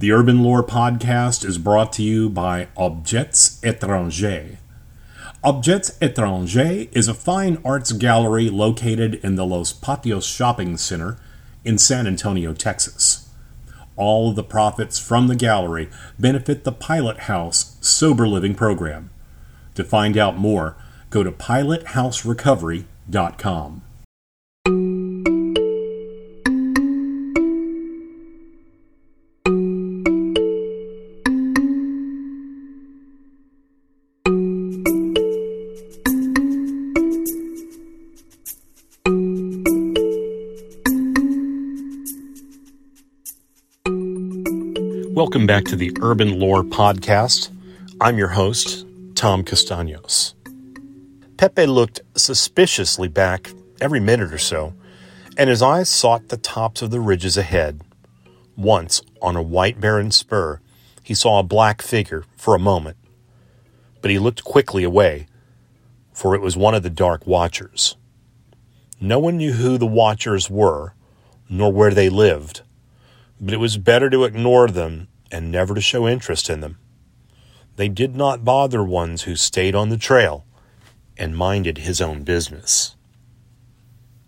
The Urban Lore Podcast is brought to you by Objets Étrangers. Objets Étrangers is a fine arts gallery located in the Los Patios Shopping Center in San Antonio, Texas. All of the profits from the gallery benefit the Pilot House Sober Living Program. To find out more, go to PilotHouseRecovery.com. Welcome back to the Urban Lore Podcast. I'm your host, Tom Castagnos. Pepe looked suspiciously back every minute or so, and his eyes sought the tops of the ridges ahead. Once, on a white barren spur, he saw a black figure for a moment, but he looked quickly away, for it was one of the Dark Watchers. No one knew who the Watchers were, nor where they lived, but it was better to ignore them and never to show interest in them. They did not bother ones who stayed on the trail and minded his own business.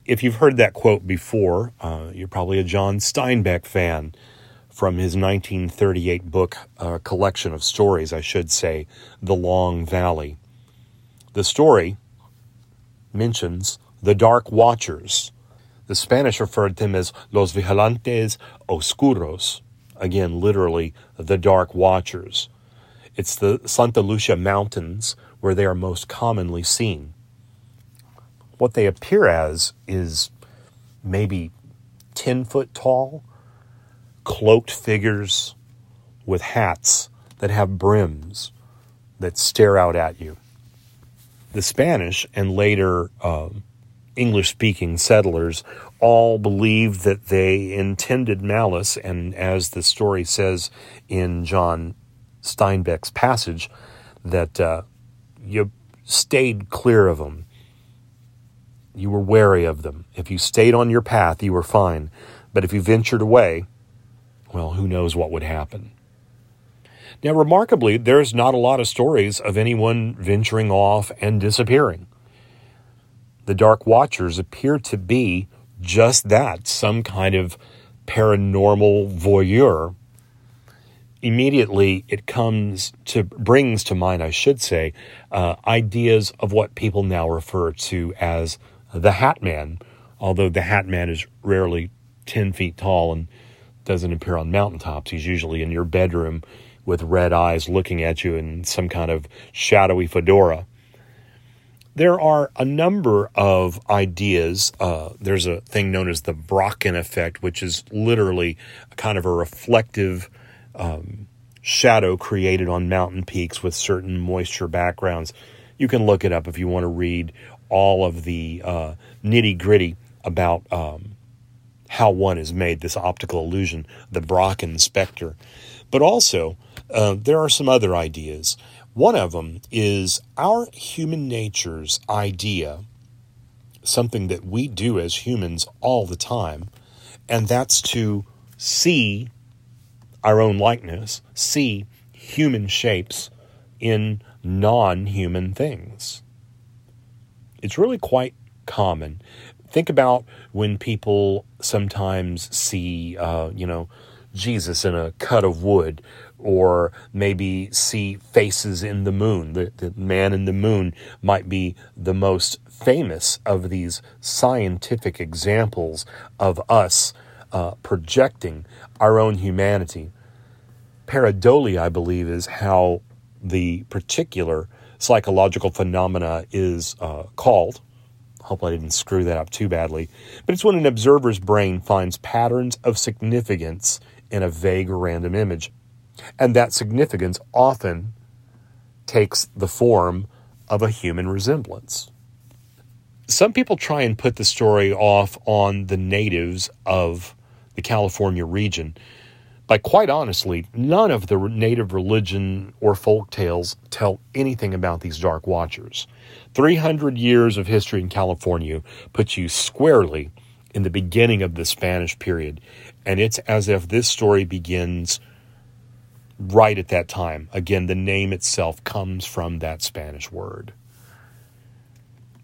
If you've heard that quote before, you're probably a John Steinbeck fan from his 1938 book, collection of stories, I should say, The Long Valley. The story mentions the Dark Watchers. The Spanish referred to them as Los Vigilantes Oscuros, again, literally, the Dark Watchers. It's the Santa Lucia Mountains where they are most commonly seen. What they appear as is maybe 10-foot tall, cloaked figures with hats that have brims that stare out at you. The Spanish and later English-speaking settlers all believed that they intended malice, and as the story says in John Steinbeck's passage, that you stayed clear of them. You were wary of them. If you stayed on your path, you were fine. But if you ventured away, well, who knows what would happen. Now, remarkably, there's not a lot of stories of anyone venturing off and disappearing. The Dark Watchers appear to be just that, some kind of paranormal voyeur. Immediately, it brings to mind, I should say, ideas of what people now refer to as the Hat Man, although the Hat Man is rarely 10 feet tall and doesn't appear on mountaintops. He's usually in your bedroom with red eyes looking at you in some kind of shadowy fedora. There are a number of ideas. There's a thing known as the Brocken effect, which is literally a kind of a reflective shadow created on mountain peaks with certain moisture backgrounds. You can look it up if you want to read all of the nitty-gritty about how one is made, this optical illusion, the Brocken specter. But also, there are some other ideas. One of them is our human nature's idea, something that we do as humans all the time, and that's to see our own likeness, see human shapes in non-human things. It's really quite common. Think about when people sometimes see, Jesus in a cut of wood, or maybe see faces in the moon. The man in the moon might be the most famous of these scientific examples of us projecting our own humanity. Pareidolia, I believe, is how the particular psychological phenomena is called. I hope I didn't screw that up too badly. But it's when an observer's brain finds patterns of significance in a vague or random image. And that significance often takes the form of a human resemblance. Some people try and put the story off on the natives of the California region, but quite honestly, none of the native religion or folk tales tell anything about these Dark Watchers. 300 years of history in California puts you squarely in the beginning of the Spanish period, and it's as if this story begins right at that time. Again, the name itself comes from that Spanish word.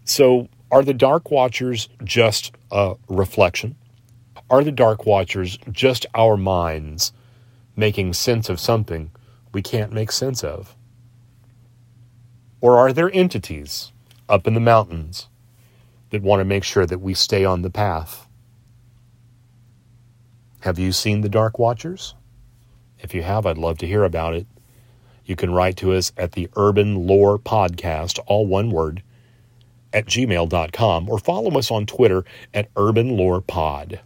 So are the Dark Watchers just a reflection? Are the Dark Watchers just our minds making sense of something we can't make sense of? Or are there entities up in the mountains that want to make sure that we stay on the path? Have you seen the Dark Watchers? If you have, I'd love to hear about it. You can write to us at the Urban Lore Podcast, all one word, at gmail.com, or follow us on Twitter at Urban Lore Pod.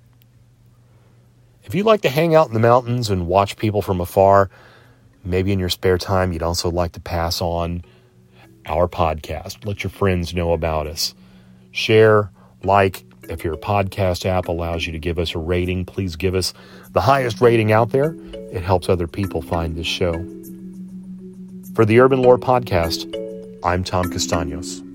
If you like to hang out in the mountains and watch people from afar, maybe in your spare time you'd also like to pass on our podcast. Let your friends know about us. Share, like. If your podcast app allows you to give us a rating, please give us the highest rating out there. It helps other people find this show. For the Urban Lore Podcast, I'm Tom Castagnos.